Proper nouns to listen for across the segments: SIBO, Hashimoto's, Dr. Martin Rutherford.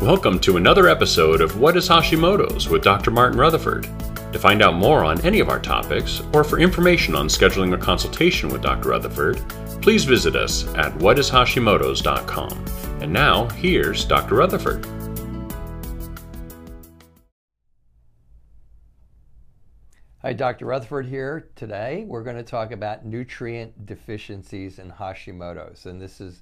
Welcome to another episode of What is Hashimoto's with Dr. Martin Rutherford. To find out more on any of our topics, or for information on scheduling a consultation with Dr. Rutherford, please visit us at whatishashimotos.com. And now, here's Dr. Rutherford. Hi, Dr. Rutherford here. Today, we're going to talk about nutrient deficiencies in Hashimoto's. And this is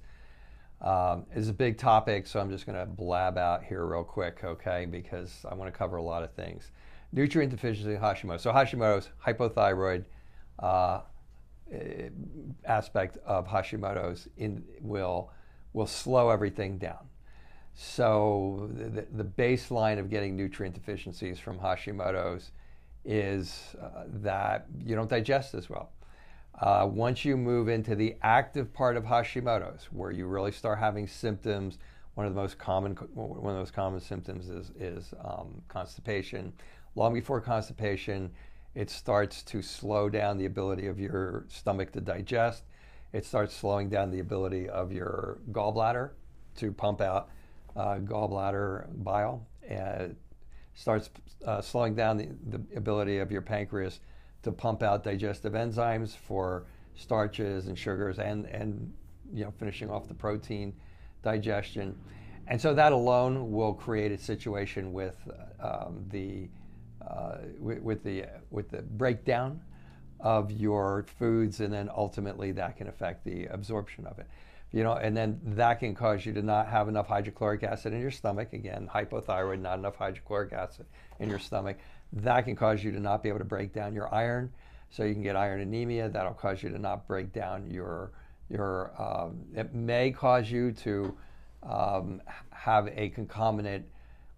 a big topic, so I'm just going to blab out here real quick, okay, because I want to cover a lot of things. Nutrient deficiency in Hashimoto's. So Hashimoto's, hypothyroid aspect of Hashimoto's will slow everything down. So the baseline of getting nutrient deficiencies from Hashimoto's is that you don't digest as well. Once you move into the active part of Hashimoto's, where you really start having symptoms, one of the most common symptoms is constipation. Long before constipation, it starts to slow down the ability of your stomach to digest. It starts slowing down the ability of your gallbladder to pump out gallbladder bile. It starts slowing down the ability of your pancreas to pump out digestive enzymes for starches and sugars and you know, finishing off the protein digestion. And so that alone will create a situation with the breakdown of your foods, and then ultimately that can affect the absorption of it. You know, and then that can cause you to not have enough hydrochloric acid in your stomach. Again, hypothyroid, not enough hydrochloric acid in your stomach. That can cause you to not be able to break down your iron. So you can get iron anemia. That'll cause you to not break down your it may cause you to have a concomitant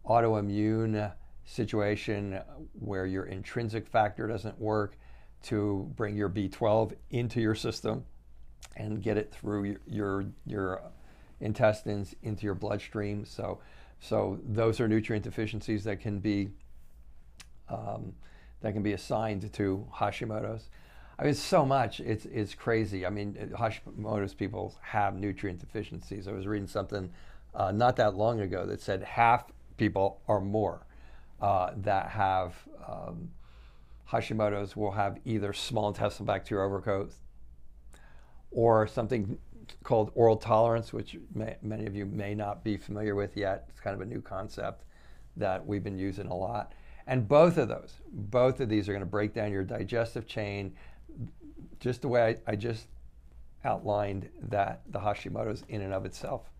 autoimmune situation where your intrinsic factor doesn't work to bring your B12 into your system and get it through your intestines into your bloodstream. So those are nutrient deficiencies that can be assigned to Hashimoto's. I mean, so much, it's crazy. I mean, Hashimoto's people have nutrient deficiencies. I was reading something not that long ago that said half people or more that have Hashimoto's will have either small intestinal bacterial overgrowth or something called oral tolerance, which many of you may not be familiar with yet. It's kind of a new concept that we've been using a lot. And both of these are going to break down your digestive chain just the way I just outlined that the Hashimoto's in and of itself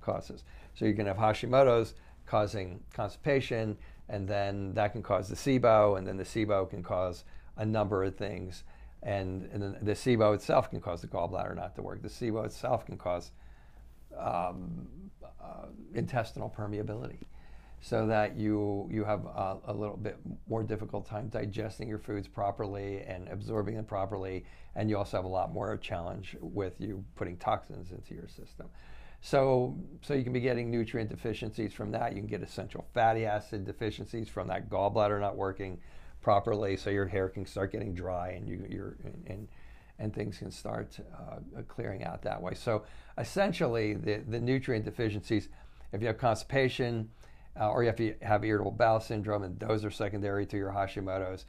causes. So you're going to have Hashimoto's causing constipation, and then that can cause the SIBO, and then the SIBO can cause a number of things. And then the SIBO itself can cause the gallbladder not to work. The SIBO itself can cause intestinal permeability, so that you have a little bit more difficult time digesting your foods properly and absorbing them properly, and you also have a lot more challenge with you putting toxins into your system. So you can be getting nutrient deficiencies from that. You can get essential fatty acid deficiencies from that gallbladder not working properly, so your hair can start getting dry, and and things can start clearing out that way. So essentially, the nutrient deficiencies, if you have constipation, or if you have irritable bowel syndrome, and those are secondary to your Hashimoto's,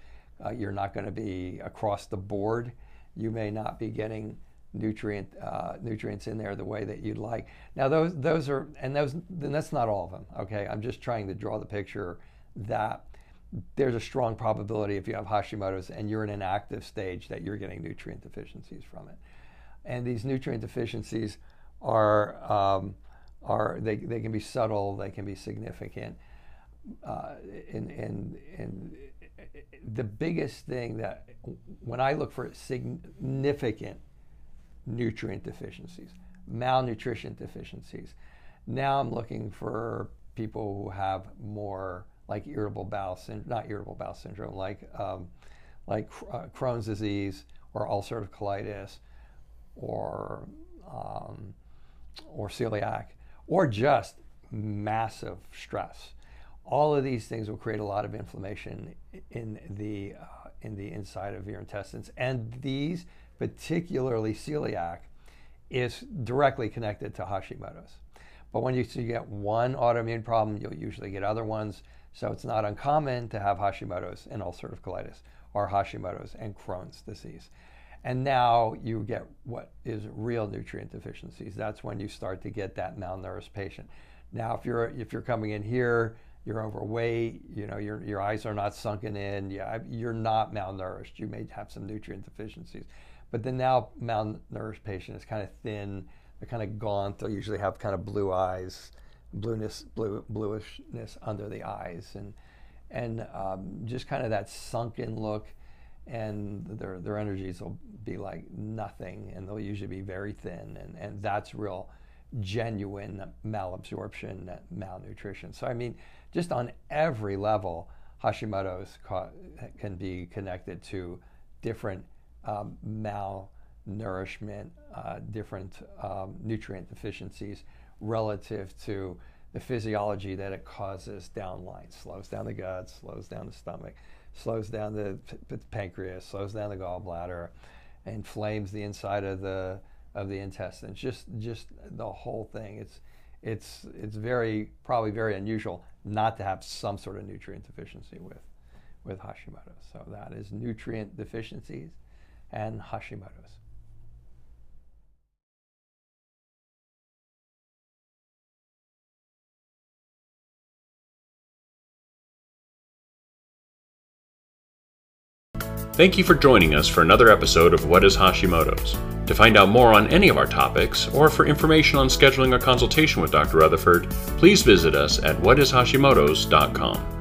you're not going to be across the board. You may not be getting nutrients in there the way that you'd like. Now then that's not all of them. Okay, I'm just trying to draw the picture that there's a strong probability if you have Hashimoto's and you're in an active stage that you're getting nutrient deficiencies from it. And these nutrient deficiencies they can be subtle, they can be significant. And the biggest thing that, when I look for significant nutrient deficiencies, malnutrition deficiencies, now I'm looking for people who have more like irritable bowel syndrome, like Crohn's disease or ulcerative colitis or celiac, or just massive stress. All of these things will create a lot of inflammation in the inside of your intestines. And these, particularly celiac, is directly connected to Hashimoto's. But when you get one autoimmune problem, you'll usually get other ones. So it's not uncommon to have Hashimoto's and ulcerative colitis, or Hashimoto's and Crohn's disease. And now you get what is real nutrient deficiencies. That's when you start to get that malnourished patient. Now, if you're coming in here, you're overweight, you know, your eyes are not sunken in, you're not malnourished. You may have some nutrient deficiencies. But the now malnourished patient is kind of thin, they're kind of gaunt, they'll usually have kind of blue eyes, bluishness under the eyes, and just kind of that sunken look, and their energies will be like nothing, and they'll usually be very thin, and that's real genuine malabsorption, malnutrition. So I mean, just on every level, Hashimoto's can be connected to different malnourishment, different nutrient deficiencies relative to the physiology that it causes downline. Slows down the gut, slows down the stomach, slows down the pancreas, slows down the gallbladder, inflames the inside of the intestines, just the whole thing. It's probably very unusual not to have some sort of nutrient deficiency with Hashimoto's. So that is nutrient deficiencies and Hashimoto's. Thank you for joining us for another episode of What is Hashimoto's? To find out more on any of our topics, or for information on scheduling a consultation with Dr. Rutherford, please visit us at whatishashimotos.com.